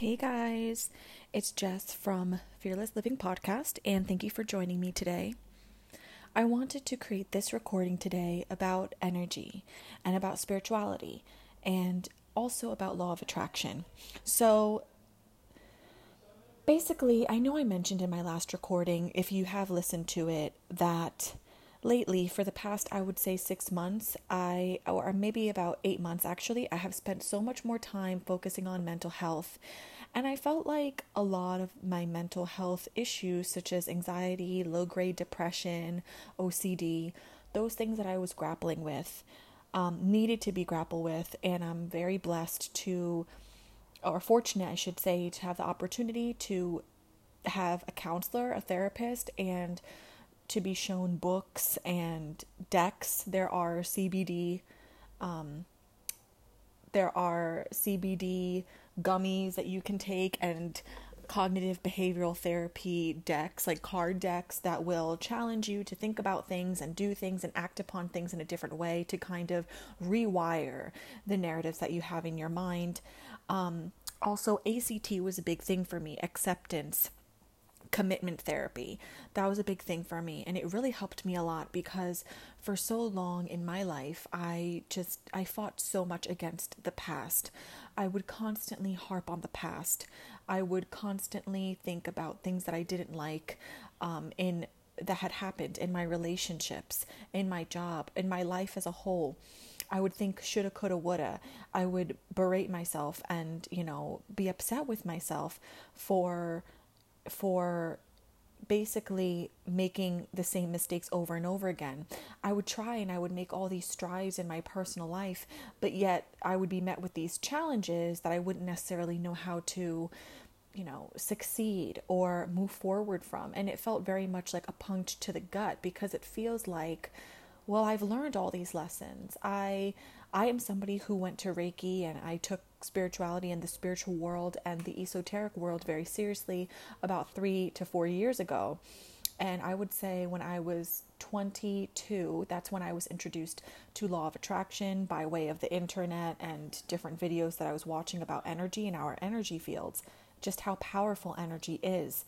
Hey guys, it's Jess from Fearless Living Podcast, and thank you for joining me today. I wanted to create this recording today about energy and about spirituality and also about Law of Attraction. So basically, I know I mentioned in my last recording, if you have listened to it, that lately, for the past, I would say 6 months, or maybe about 8 months actually, I have spent so much more time focusing on mental health. And I felt like a lot of my mental health issues, such as anxiety, low-grade depression, OCD, those things that I was grappling with, needed to be grappled with. And I'm very blessed to, or fortunate, I should say, to have the opportunity to have a counselor, a therapist, and to be shown books and decks. There are CBD gummies that you can take and cognitive behavioral therapy decks, like card decks, that will challenge you to think about things and do things and act upon things in a different way to kind of rewire the narratives that you have in your mind. Also, ACT was a big thing for me, acceptance commitment therapy. That was a big thing for me, and it really helped me a lot because for so long in my life, I fought so much against the past. I would constantly harp on the past. I would constantly think about things that I didn't like, that had happened in my relationships, in my job, in my life as a whole. I would think shoulda, coulda, woulda. I would berate myself and, be upset with myself for basically making the same mistakes over and over again. I would try and I would make all these strides in my personal life, but yet I would be met with these challenges that I wouldn't necessarily know how to, succeed or move forward from. And it felt very much like a punch to the gut because it feels like, well, I've learned all these lessons. I am somebody who went to Reiki, and I took spirituality and the spiritual world and the esoteric world very seriously about 3 to 4 years ago. And I would say when I was 22, that's when I was introduced to Law of Attraction by way of the internet and different videos that I was watching about energy and our energy fields, just how powerful energy is.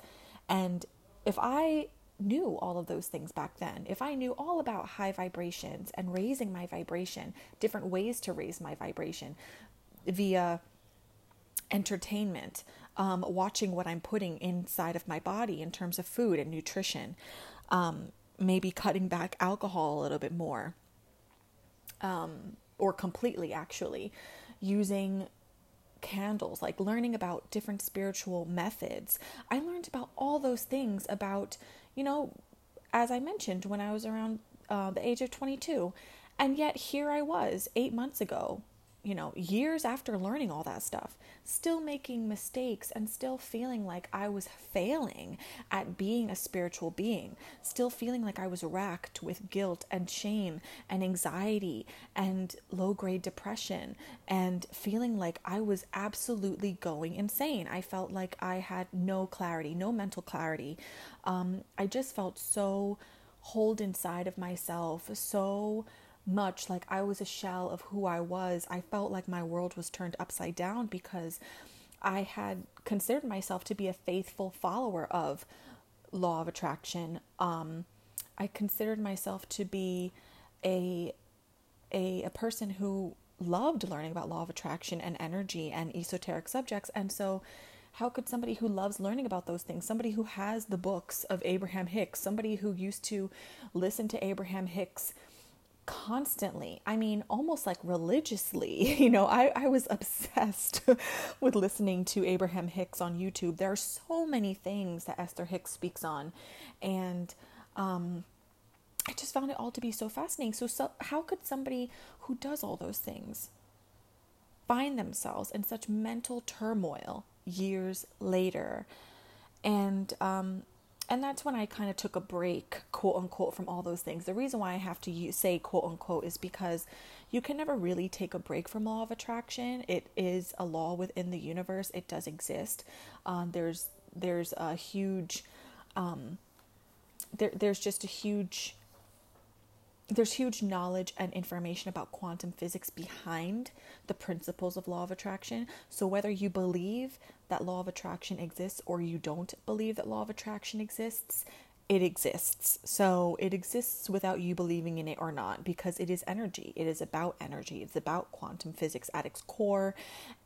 And if I knew all of those things back then, if I knew all about high vibrations and raising my vibration, different ways to raise my vibration via entertainment, watching what I'm putting inside of my body in terms of food and nutrition, maybe cutting back alcohol a little bit more, or completely actually, using candles, like learning about different spiritual methods. I learned about all those things about, as I mentioned, when I was around the age of 22, and yet here I was 8 months ago, years after learning all that stuff, still making mistakes and still feeling like I was failing at being a spiritual being, still feeling like I was racked with guilt and shame and anxiety and low-grade depression and feeling like I was absolutely going insane. I felt like I had no clarity, no mental clarity. I just felt so holed inside of myself, so much like I was a shell of who I was. I felt like my world was turned upside down because I had considered myself to be a faithful follower of Law of Attraction. I considered myself to be a person who loved learning about Law of Attraction and energy and esoteric subjects. And so how could somebody who loves learning about those things, somebody who has the books of Abraham Hicks, somebody who used to listen to Abraham Hicks constantly, almost like religiously, I was obsessed with listening to Abraham Hicks on YouTube. There are so many things that Esther Hicks speaks on, and I just found it all to be so fascinating. So how could somebody who does all those things find themselves in such mental turmoil years later? And that's when I kind of took a break, quote unquote, from all those things. The reason why I have to say quote unquote is because you can never really take a break from Law of Attraction. It is a law within the universe. It does exist. There's a huge, there's just a huge there's huge knowledge and information about quantum physics behind the principles of law of attraction. So whether you believe that law of attraction exists or you don't believe that law of attraction exists, it exists. So it exists without you believing in it or not, because it is energy. It is about energy. It's about quantum physics at its core.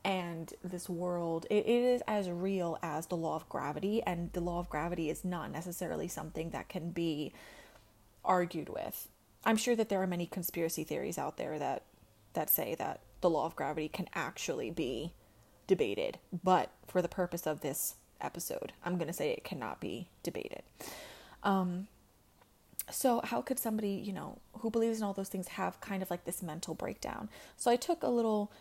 And this world, it is as real as the law of gravity. And the law of gravity is not necessarily something that can be argued with. I'm sure that there are many conspiracy theories out there that say that the law of gravity can actually be debated. But for the purpose of this episode, I'm going to say it cannot be debated. So how could somebody, who believes in all those things have kind of like this mental breakdown? So I took a little,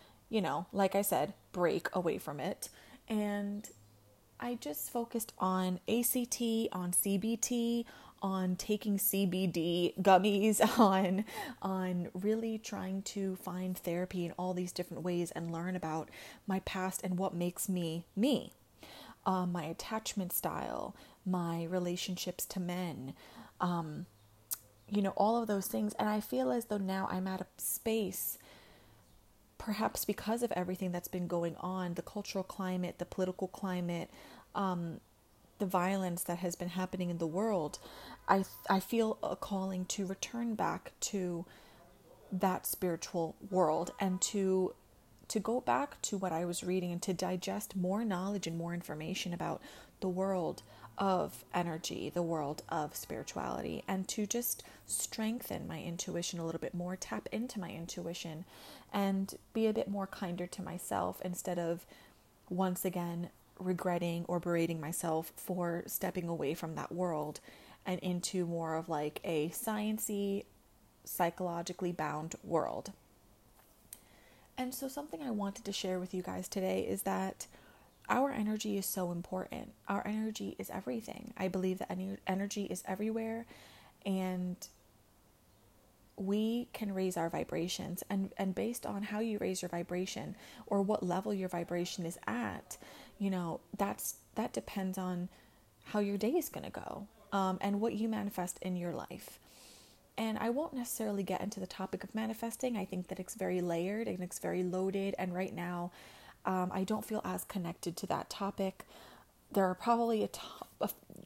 like I said, break away from it. And I just focused on ACT, on CBT, on taking CBD gummies, on really trying to find therapy in all these different ways and learn about my past and what makes me, me. My attachment style, my relationships to men, all of those things. And I feel as though now I'm at a space, perhaps because of everything that's been going on, the cultural climate, the political climate, the violence that has been happening in the world. I feel a calling to return back to that spiritual world and to go back to what I was reading and to digest more knowledge and more information about the world of energy, the world of spirituality, and to just strengthen my intuition a little bit more, tap into my intuition, and be a bit more kinder to myself instead of once again regretting or berating myself for stepping away from that world and into more of like a sciencey, psychologically bound world. And so something I wanted to share with you guys today is that our energy is so important. Our energy is everything. I believe that energy is everywhere, and we can raise our vibrations. And based on how you raise your vibration or what level your vibration is at, that depends on how your day is going to go, and what you manifest in your life. And I won't necessarily get into the topic of manifesting. I think that it's very layered and it's very loaded. And right now, I don't feel as connected to that topic. There are probably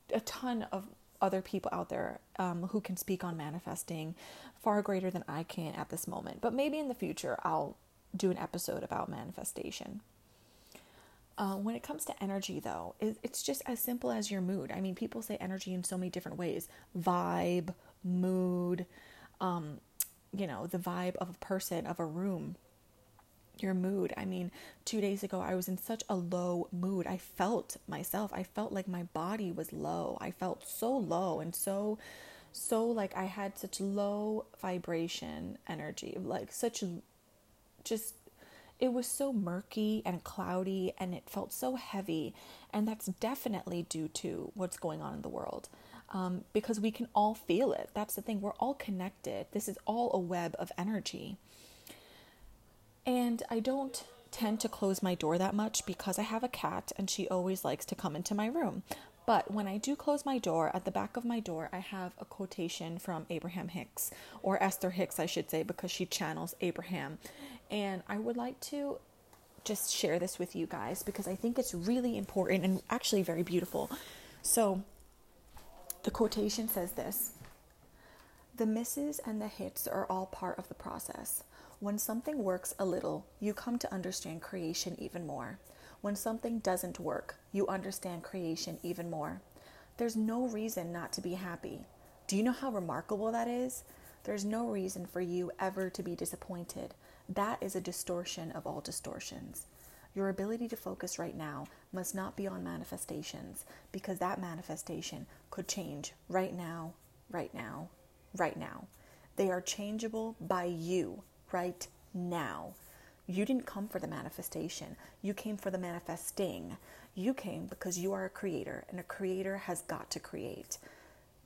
a ton of other people out there who can speak on manifesting far greater than I can at this moment. But maybe in the future, I'll do an episode about manifestation. When it comes to energy, though, it's just as simple as your mood. I mean, people say energy in so many different ways. Vibe, mood, the vibe of a person, of a room, your mood. I mean, 2 days ago, I was in such a low mood. I felt myself. I felt like my body was low. I felt so low and so like I had such low vibration energy, like such just, it was so murky and cloudy and it felt so heavy. And that's definitely due to what's going on in the world. Because we can all feel it. That's the thing. We're all connected. This is all a web of energy. And I don't tend to close my door that much because I have a cat and she always likes to come into my room. But when I do close my door, at the back of my door, I have a quotation from Abraham Hicks, or Esther Hicks, I should say, because she channels Abraham. And I would like to just share this with you guys because I think it's really important and actually very beautiful. So the quotation says this: "The misses and the hits are all part of the process. When something works a little, you come to understand creation even more. When something doesn't work, you understand creation even more. There's no reason not to be happy. Do you know how remarkable that is? There's no reason for you ever to be disappointed. That is a distortion of all distortions. Your ability to focus right now must not be on manifestations, because that manifestation could change right now, right now, right now. They are changeable by you right now. You didn't come for the manifestation. You came for the manifesting. You came because you are a creator, and a creator has got to create.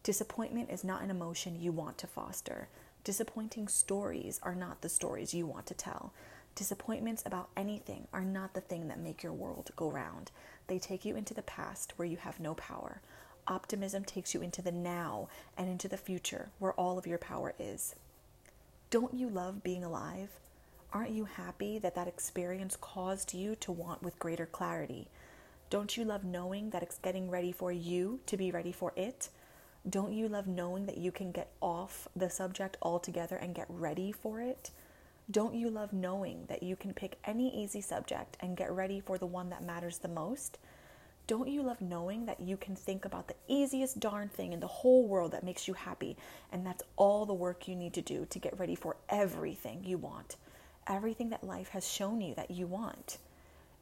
Disappointment is not an emotion you want to foster. Disappointing stories are not the stories you want to tell. Disappointments about anything are not the thing that make your world go round. They take you into the past where you have no power. Optimism takes you into the now and into the future where all of your power is. Don't you love being alive? Aren't you happy that that experience caused you to want with greater clarity? Don't you love knowing that it's getting ready for you to be ready for it? Don't you love knowing that you can get off the subject altogether and get ready for it? Don't you love knowing that you can pick any easy subject and get ready for the one that matters the most? Don't you love knowing that you can think about the easiest darn thing in the whole world that makes you happy, and that's all the work you need to do to get ready for everything you want, everything that life has shown you that you want?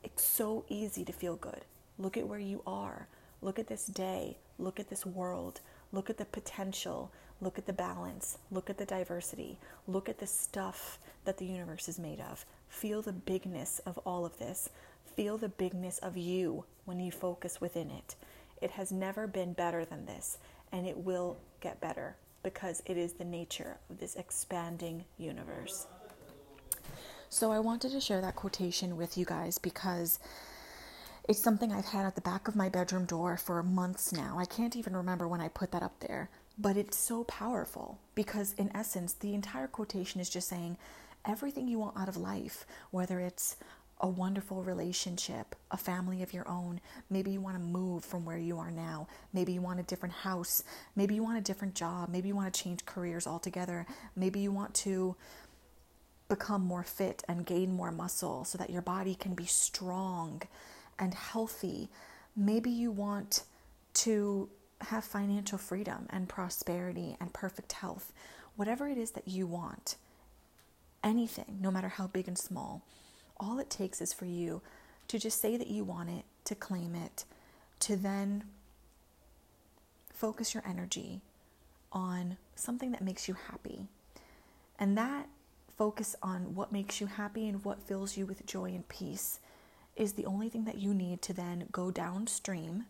It's so easy to feel good. Look at where you are. Look at this day. Look at this world. Look at the potential. Look at the balance. Look at the diversity. Look at the stuff that the universe is made of. Feel the bigness of all of this. Feel the bigness of you when you focus within it. It has never been better than this, and it will get better because it is the nature of this expanding universe. So I wanted to share that quotation with you guys because it's something I've had at the back of my bedroom door for months now. I can't even remember when I put that up there, but it's so powerful because in essence, the entire quotation is just saying everything you want out of life, whether it's a wonderful relationship, a family of your own, maybe you want to move from where you are now, maybe you want a different house, maybe you want a different job, maybe you want to change careers altogether, maybe you want to become more fit and gain more muscle so that your body can be strong and healthy. Maybe you want to have financial freedom and prosperity and perfect health. Whatever it is that you want, anything, no matter how big and small, all it takes is for you to just say that you want it, to claim it, to then focus your energy on something that makes you happy. And that focus on what makes you happy and what fills you with joy and peace is the only thing that you need to then go downstream.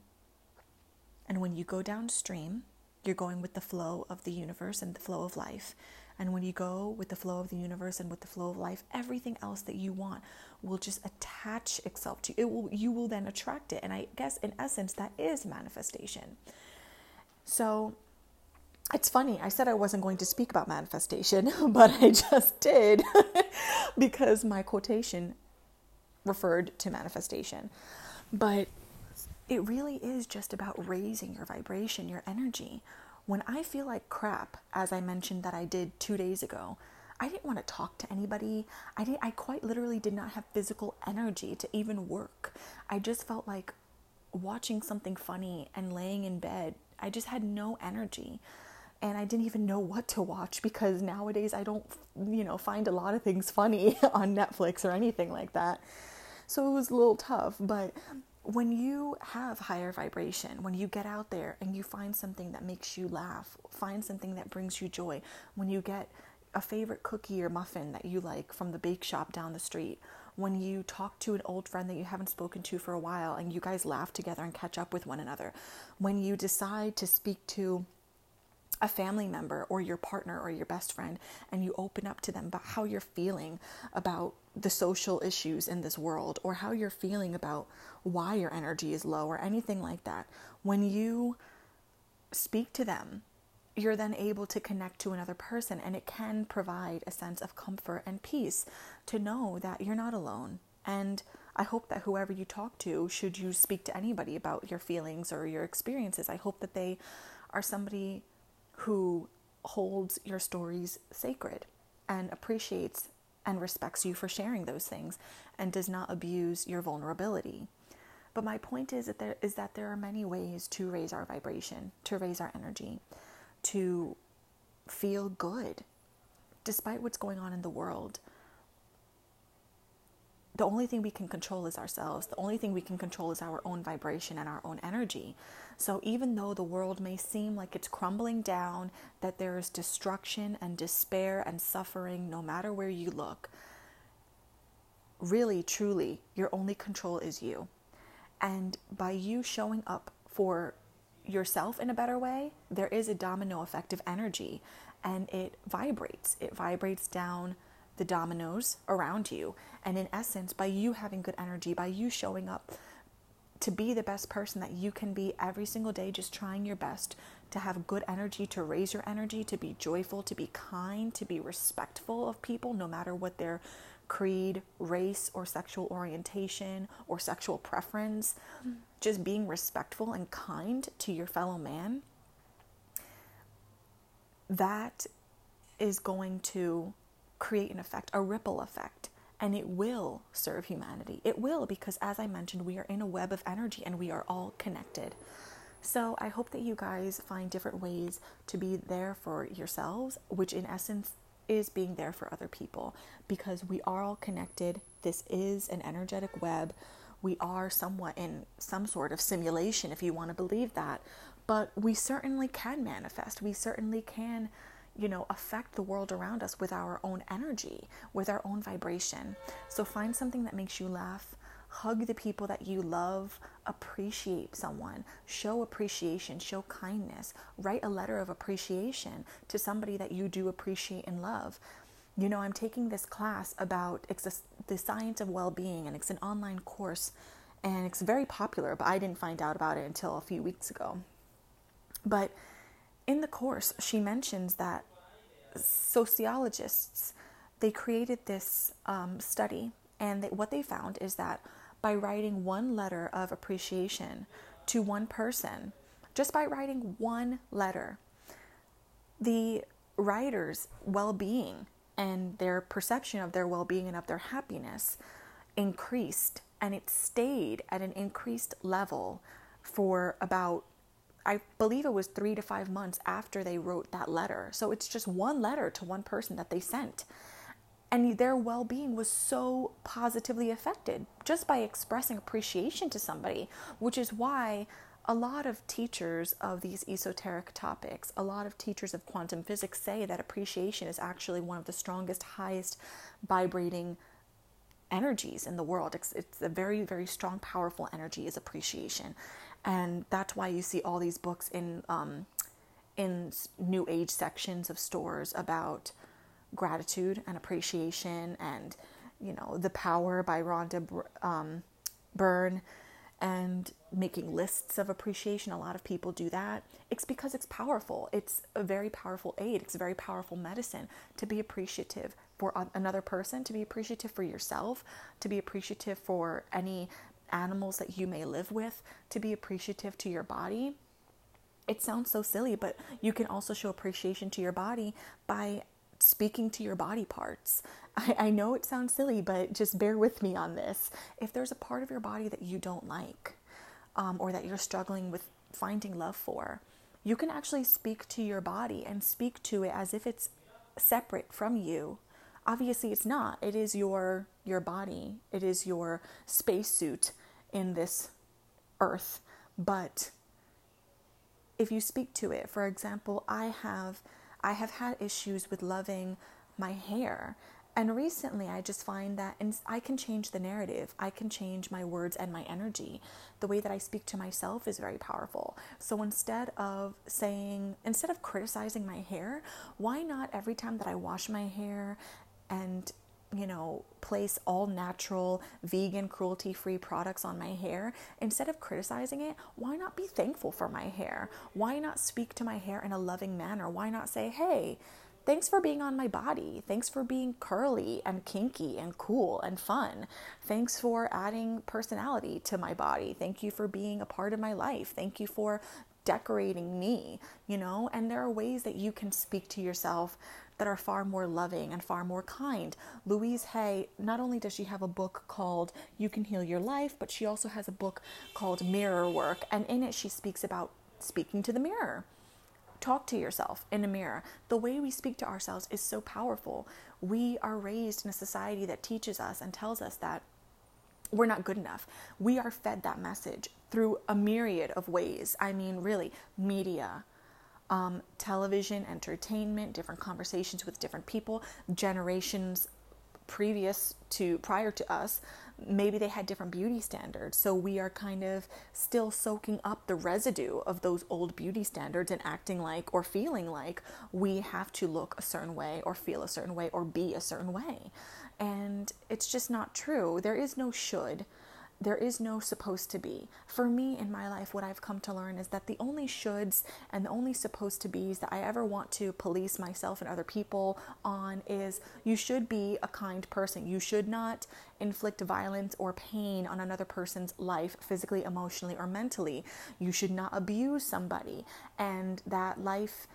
And when you go downstream, you're going with the flow of the universe and the flow of life. And when you go with the flow of the universe and with the flow of life, everything else that you want will just attach itself to you. You will then attract it. And I guess in essence, that is manifestation. So it's funny. I said I wasn't going to speak about manifestation, but I just did because my quotation referred to manifestation. But it really is just about raising your vibration, your energy. When I feel like crap, as I mentioned that I did 2 days ago, I didn't want to talk to anybody. I quite literally did not have physical energy to even work. I just felt like watching something funny and laying in bed. I just had no energy. And I didn't even know what to watch because nowadays I don't, find a lot of things funny on Netflix or anything like that. So it was a little tough. But when you have higher vibration, when you get out there and you find something that makes you laugh, find something that brings you joy, when you get a favorite cookie or muffin that you like from the bake shop down the street, when you talk to an old friend that you haven't spoken to for a while and you guys laugh together and catch up with one another, when you decide to speak to a family member or your partner or your best friend, and you open up to them about how you're feeling about the social issues in this world or how you're feeling about why your energy is low or anything like that. When you speak to them, you're then able to connect to another person, and it can provide a sense of comfort and peace to know that you're not alone. And I hope that whoever you talk to, should you speak to anybody about your feelings or your experiences, I hope that they are somebody who holds your stories sacred and appreciates and respects you for sharing those things and does not abuse your vulnerability. But my point is that there are many ways to raise our vibration, to raise our energy, to feel good despite what's going on in the world. The only thing we can control is ourselves. The only thing we can control is our own vibration and our own energy. So even though the world may seem like it's crumbling down, that there is destruction and despair and suffering no matter where you look, really, truly, your only control is you. And by you showing up for yourself in a better way, there is a domino effect of energy, and it vibrates. It vibrates down the dominoes around you. And in essence, by you having good energy, by you showing up to be the best person that you can be every single day, just trying your best to have good energy, to raise your energy, to be joyful, to be kind, to be respectful of people, no matter what their creed, race, or sexual orientation, or sexual preference. Just being respectful and kind to your fellow man, that is going to create an effect, a ripple effect, and it will serve humanity. It will, because as I mentioned, we are in a web of energy and we are all connected. So I hope that you guys find different ways to be there for yourselves, which in essence is being there for other people, because we are all connected. This is an energetic web. We are somewhat in some sort of simulation, if you want to believe that, but we certainly can manifest. We certainly can, affect the world around us with our own energy, with our own vibration. So find something that makes you laugh. Hug the people that you love, appreciate someone, show appreciation, show kindness, write a letter of appreciation to somebody that you do appreciate and love. I'm taking this class about the science of well-being, and it's an online course, and it's very popular, but I didn't find out about it until a few weeks ago. But in the course, she mentions that sociologists, they created this study, and what they found is that by writing one letter of appreciation to one person, just by writing one letter, the writer's well-being and their perception of their well-being and of their happiness increased, and it stayed at an increased level for about, I believe it was 3 to 5 months after they wrote that letter. So it's just one letter to one person that they sent. And their well-being was so positively affected just by expressing appreciation to somebody, which is why a lot of teachers of these esoteric topics, a lot of teachers of quantum physics say that appreciation is actually one of the strongest, highest vibrating energies in the world. It's a very, very strong, powerful energy is appreciation. And that's why you see all these books in New Age sections of stores about gratitude and appreciation, and The Power by Rhonda Byrne, and making lists of appreciation. A lot of people do that. It's because it's powerful. It's a very powerful aid. It's a very powerful medicine to be appreciative for another person, to be appreciative for yourself, to be appreciative for any animals that you may live with, to be appreciative to your body. It sounds so silly, but you can also show appreciation to your body by speaking to your body parts. I know it sounds silly, but just bear with me on this. If there's a part of your body that you don't like, or that you're struggling with finding love for, you can actually speak to your body and speak to it as if it's separate from you. Obviously it's not. It is your body. It is your spacesuit in this earth. But if you speak to it, for example, I have had issues with loving my hair. And recently I just find that I can change the narrative. I can change my words and my energy. The way that I speak to myself is very powerful. So instead of criticizing my hair, why not every time that I wash my hair and, place all natural, vegan, cruelty-free products on my hair, instead of criticizing it, why not be thankful for my hair? Why not speak to my hair in a loving manner? Why not say, hey, thanks for being on my body. Thanks for being curly and kinky and cool and fun. Thanks for adding personality to my body. Thank you for being a part of my life. Thank you for decorating me, and there are ways that you can speak to yourself that are far more loving and far more kind. Louise Hay, not only does she have a book called You Can Heal Your Life, but she also has a book called Mirror Work, and in it she speaks about speaking to the mirror. Talk to yourself in a mirror. The way we speak to ourselves is so powerful. We are raised in a society that teaches us and tells us that we're not good enough. We are fed that message through a myriad of ways. I mean, really, media, television, entertainment, different conversations with different people, generations prior to us, maybe they had different beauty standards. So we are kind of still soaking up the residue of those old beauty standards and acting like or feeling like we have to look a certain way or feel a certain way or be a certain way. And it's just not true. There is no should. there is no supposed to be. For me in my life, what I've come to learn is that the only shoulds and the only supposed to be's that I ever want to police myself and other people on is you should be a kind person. You should not inflict violence or pain on another person's life, physically, emotionally, or mentally. You should not abuse somebody, and that life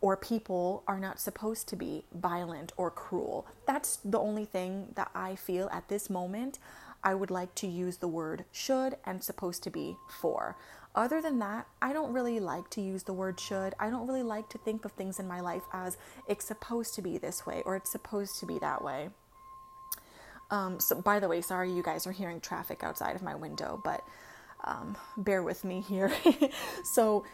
or people are not supposed to be violent or cruel. That's the only thing that I feel at this moment I would like to use the word should and supposed to be for. Other than that, I don't really like to use the word should. I don't really like to think of things in my life as it's supposed to be this way or it's supposed to be that way. So by the way, sorry you guys are hearing traffic outside of my window, but bear with me here. So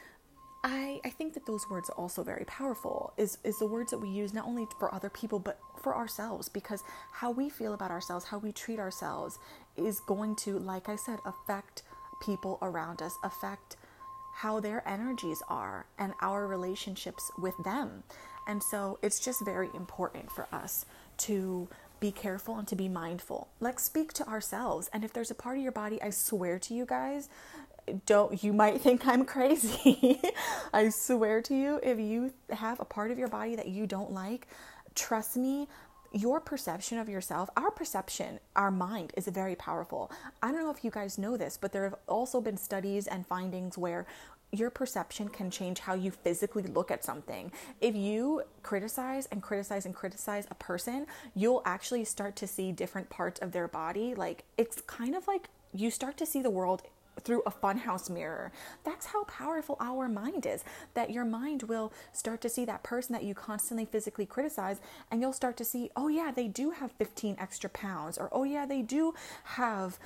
I think that those words are also very powerful, is the words that we use not only for other people, but for ourselves, because how we feel about ourselves, how we treat ourselves is going to, like I said, affect people around us, affect how their energies are and our relationships with them. And so it's just very important for us to be careful and to be mindful. Like, speak to ourselves. And if there's a part of your body, I swear to you guys, you might think I'm crazy. I swear to you, if you have a part of your body that you don't like, trust me, your perception of yourself, our perception, our mind is very powerful. I don't know if you guys know this, but there have also been studies and findings where your perception can change how you physically look at something. If you criticize a person, you'll actually start to see different parts of their body. Like, it's kind of like you start to see the world through a funhouse mirror. That's how powerful our mind is, that your mind will start to see that person that you constantly physically criticize, and you'll start to see, oh yeah, they do have 15 extra pounds, or oh yeah, they do have,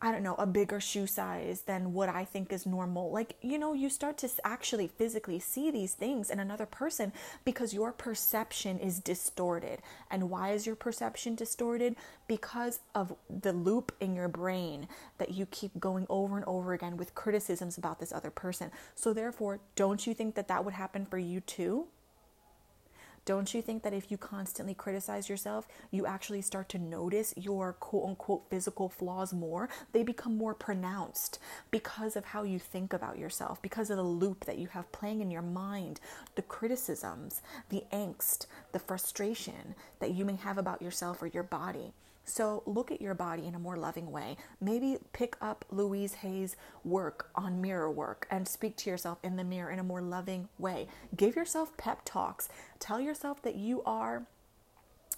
I don't know, a bigger shoe size than what I think is normal. Like, you know, you start to actually physically see these things in another person because your perception is distorted. And why is your perception distorted? Because of the loop in your brain that you keep going over and over again with criticisms about this other person. So therefore, don't you think that would happen for you too? Don't you think that if you constantly criticize yourself, you actually start to notice your quote-unquote physical flaws more? They become more pronounced because of how you think about yourself, because of the loop that you have playing in your mind, the criticisms, the angst, the frustration that you may have about yourself or your body. So look at your body in a more loving way. Maybe pick up Louise Hay's work on mirror work and speak to yourself in the mirror in a more loving way. Give yourself pep talks. Tell yourself that you are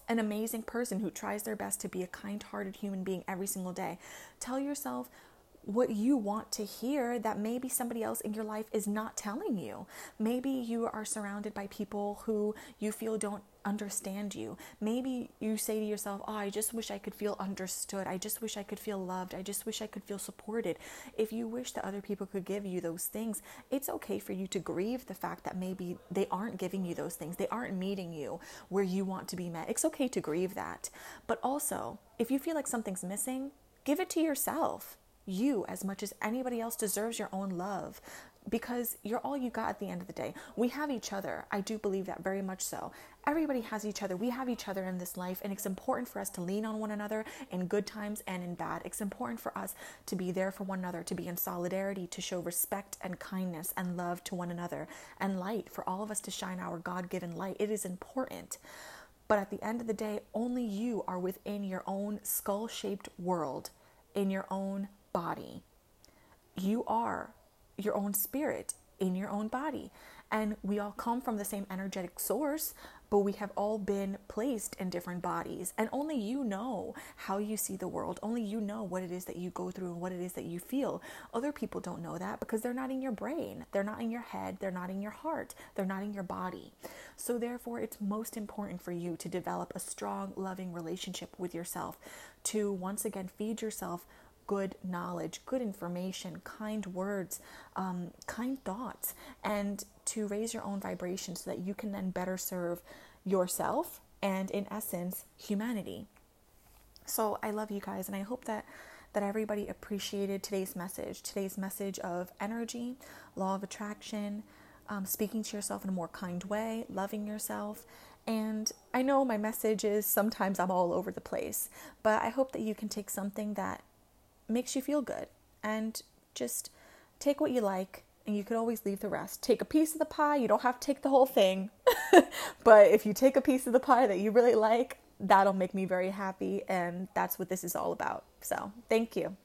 an amazing person who tries their best to be a kind-hearted human being every single day. Tell yourself what you want to hear that maybe somebody else in your life is not telling you. Maybe you are surrounded by people who you feel don't understand you. Maybe you say to yourself, oh, I just wish I could feel understood. I just wish I could feel loved. I just wish I could feel supported. If you wish that other people could give you those things, it's okay for you to grieve the fact that maybe they aren't giving you those things. They aren't meeting you where you want to be met. It's okay to grieve that. But also, if you feel like something's missing, give it to yourself. You, as much as anybody else, deserves your own love, because you're all you got at the end of the day. We have each other. I do believe that very much so. Everybody has each other. We have each other in this life, and it's important for us to lean on one another in good times and in bad. It's important for us to be there for one another, to be in solidarity, to show respect and kindness and love to one another, and light, for all of us to shine our God-given light. It is important. But at the end of the day, only you are within your own skull-shaped world, in your own body. You are your own spirit in your own body, and we all come from the same energetic source, but we have all been placed in different bodies, and only you know how you see the world. Only you know what it is that you go through and what it is that you feel. Other people don't know that because they're not in your brain, they're not in your head, they're not in your heart, they're not in your body. So therefore, it's most important for you to develop a strong, loving relationship with yourself, to once again feed yourself good knowledge, good information, kind words, kind thoughts, and to raise your own vibration so that you can then better serve yourself and, in essence, humanity. So I love you guys, and I hope that everybody appreciated today's message of energy, law of attraction, speaking to yourself in a more kind way, loving yourself, And I know my message is sometimes I'm all over the place, but I hope that you can take something that makes you feel good and just take what you like, and you can always leave the rest. Take a piece of the pie. You don't have to take the whole thing. But if you take a piece of the pie that you really like, that'll make me very happy. And that's what this is all about. So thank you.